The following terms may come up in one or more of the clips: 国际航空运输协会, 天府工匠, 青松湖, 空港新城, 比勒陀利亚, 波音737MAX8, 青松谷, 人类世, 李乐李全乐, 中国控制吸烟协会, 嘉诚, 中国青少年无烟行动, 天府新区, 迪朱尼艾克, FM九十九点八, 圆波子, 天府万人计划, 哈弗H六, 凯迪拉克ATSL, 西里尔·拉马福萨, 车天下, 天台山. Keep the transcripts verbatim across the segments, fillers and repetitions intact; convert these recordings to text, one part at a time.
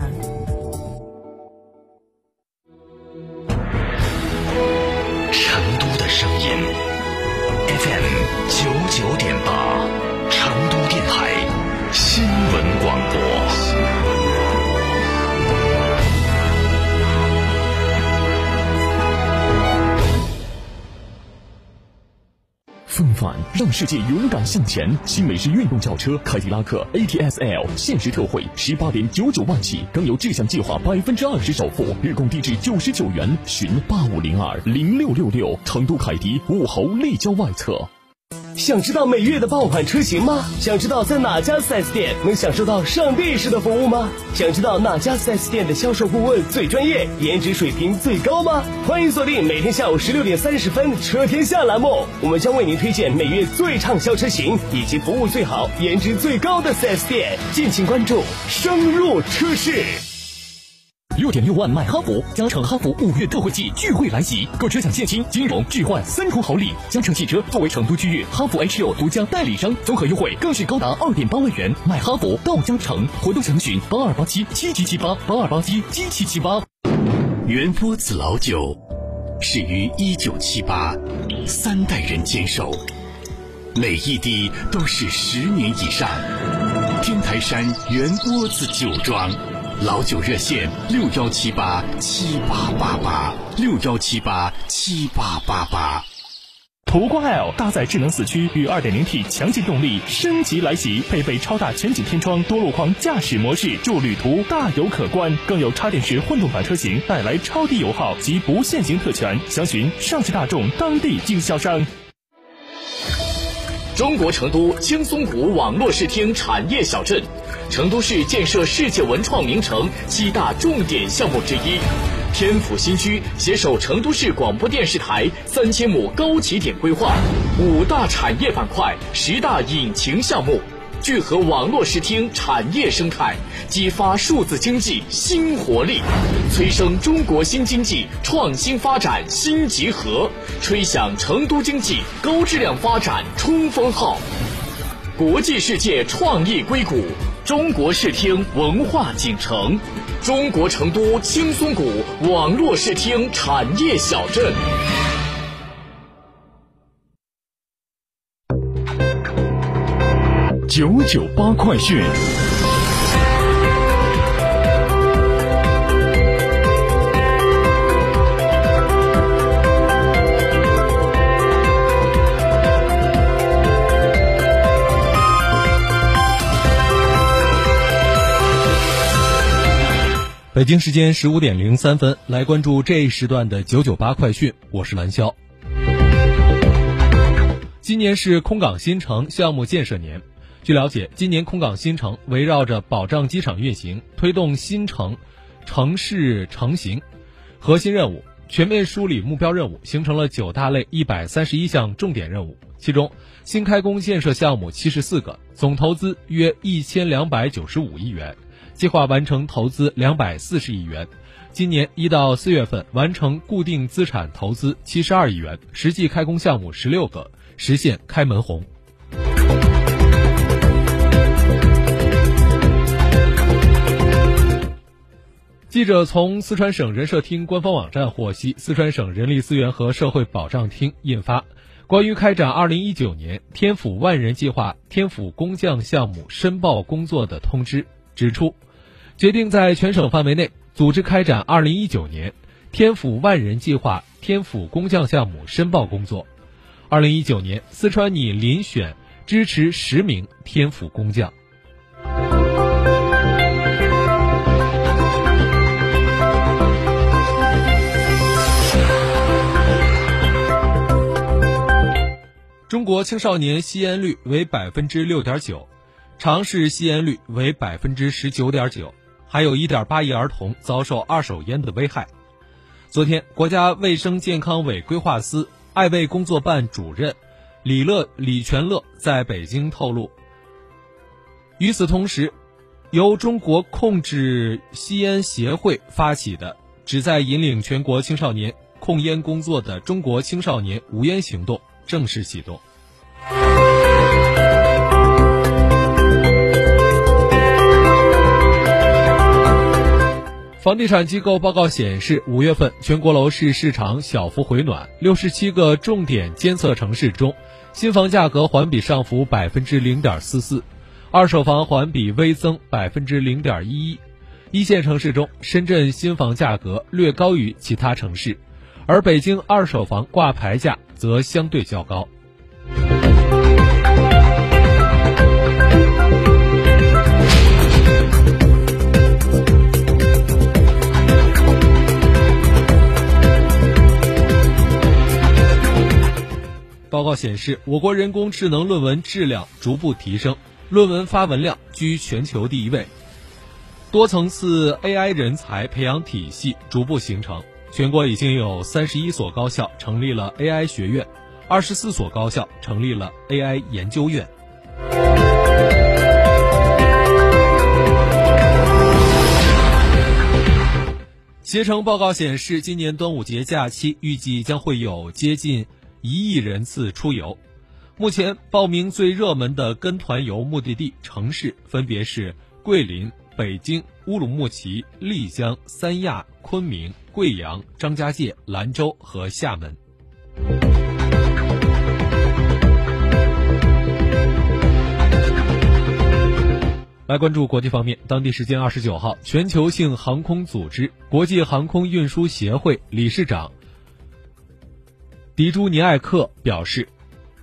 成都的声音 ，F M 九十九点八，成都电台新闻广播。 风范让世界勇敢向前。新美式运动轿车凯迪拉克 A T S L 限时特惠十八点九九万起，更有志向计划百分之二十首付，日供低至九十九元。询八五零二零六六六，成都凯迪武侯立交外侧。 想知道每月的爆款车型吗？想知道在哪家 四 S 店能享受到上帝式的服务吗？想知道哪家 四 S 店的销售顾问最专业，颜值水平最高吗？欢迎锁定每天下午十六点三十分《车天下》栏目，我们将为您推荐每月最畅销车型以及服务最好、颜值最高的 四 S 店，敬请关注，深入车市。 六点六万买哈弗，嘉诚哈弗五月特惠季聚会来袭，购车享现金、金融置换三重好礼。嘉诚汽车作为成都区域哈弗 H 六独家代理商，综合优惠更是高达二点八万元。买哈弗到嘉诚，活动详询八二八七七七七八八二八七七七七八。圆波子老酒始于一九七八，三代人坚守，每一滴都是十年以上。天台山圆波子酒庄。 老酒热线六幺七八七八八八六幺七八七八八八。 途观 L 搭载智能四驱与 二点零 T 强劲动力，升级来袭，配备超大全景天窗、多路况驾驶模式，助旅途大有可观。更有插电式混动版车型带来超低油耗及不限行特权。详询上汽大众当地经销商。 中国成都青松湖网络视听产业小镇，成都市建设世界文创名城七大重点项目之一。天府新区携手成都市广播电视台三千亩高起点规划，五大产业板块、十大引擎项目，聚合网络视听产业生态，激发数字经济新活力，催生中国新经济创新发展新集合。 吹响成都经济高质量发展冲锋号，国际世界创意硅谷，中国视听文化锦城，中国成都青松谷网络视听产业小镇。九九八快讯。 北京时间十五点零三分，来关注这一时段的九九八快讯，我是蓝霄。今年是空港新城项目建设年。据了解，今年空港新城围绕着保障机场运行，推动新城城市成型核心任务，全面梳理目标任务，形成了九大类一百三十一项重点任务。其中，新开工建设项目七十四个，总投资约一千两百九十五亿元。 计划完成投资两百四十亿元，今年一到四月份完成固定资产投资七十二亿元，实际开工项目十六个，实现开门红。记者从四川省人社厅官方网站获悉，四川省人力资源和社会保障厅印发《关于开展二零一九年天府万人计划天府工匠项目申报工作的通知》，指出， 决定在全省范围内组织开展二零一九年天府万人计划天府工匠项目申报工作。二零一九年，四川拟遴选支持十名天府工匠。中国青少年吸烟率为 百分之六点九， 常识吸烟率为 百分之十九点九。 还有 一点八亿儿童遭受二手烟的危害。昨天，国家卫生健康委规划司爱卫工作办主任李乐李全乐在北京透露，与此同时，由中国控制吸烟协会发起的旨在引领全国青少年控烟工作的中国青少年无烟行动正式启动。房地产机构报告显示，五月份全国楼市市场小幅回暖，六十七个重点监测城市中，新房价格环比上浮百分之零点四四，二手房环比微增百分之零点一一。一线城市中，深圳新房价格略高于其他城市，而北京二手房挂牌价则相对较高。报告显示，我国人工智能论文质量逐步提升，论文发文量居全球第一位。多层次 A I 人才培养体系逐步形成，全国已经有三十一所高校成立了 A I 学院，二十四所高校成立了 A I 研究院。携程报告显示，今年端午节假期预计将会有接近一亿人次出游，目前报名最热门的跟团游目的地城市分别是桂林、北京、乌鲁木齐、丽江、三亚、昆明、贵阳、张家界、兰州和厦门。来关注国际方面，当地时间二十九号，全球性航空组织国际航空运输协会理事长迪朱尼艾克表示，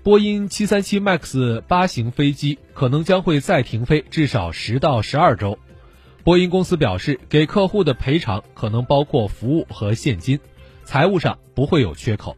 波音 七三七 MAX 八 型飞机可能将会再停飞至少十到十二周。波音公司表示，给客户的赔偿可能包括服务和现金，财务上不会有缺口。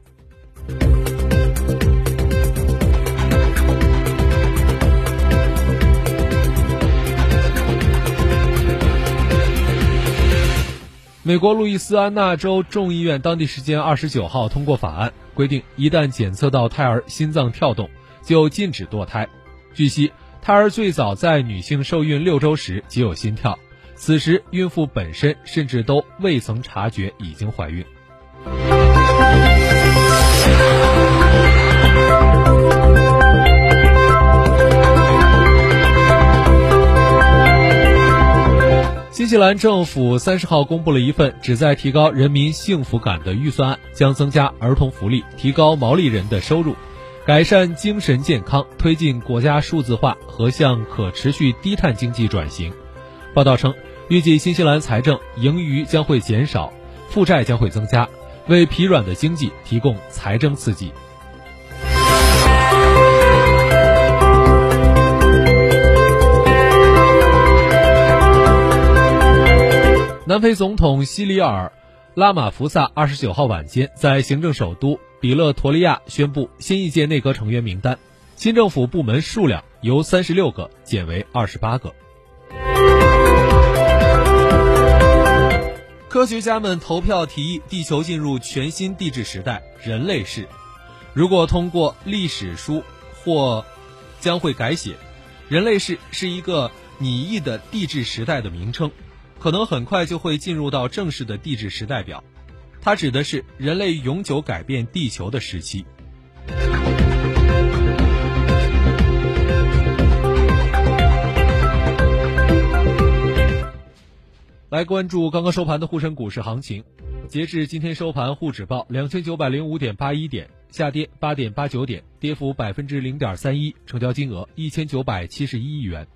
美国路易斯安那州众议院当地时间二十九号通过法案，规定一旦检测到胎儿心脏跳动，就禁止堕胎。据悉，胎儿最早在女性受孕六周时即有心跳，此时孕妇本身甚至都未曾察觉已经怀孕。新西兰政府三十号公布了一份旨在提高人民幸福感的预算案，将增加儿童福利，提高毛利人的收入，改善精神健康，推进国家数字化和向可持续低碳经济转型。报道称，预计新西兰财政盈余将会减少，负债将会增加，为疲软的经济提供财政刺激。南非总统西里尔·拉马福萨二十九号晚间在行政首都比勒陀利亚宣布新一届内阁成员名单，新政府部门数量由三十六个减为二十八个。科学家们投票提议，地球进入全新地质时代，人类世。如果通过，历史书或将会改写。人类世是一个拟议的地质时代的名称，可能很快就会进入到正式的地质时代表，它指的是人类永久改变地球的时期。来关注刚刚收盘的沪深股市行情，截至今天收盘，沪指报 两千九百零五点八一 点，下跌 八点八九 点，跌幅 百分之零点三一，成交金额一千九百七十一亿元。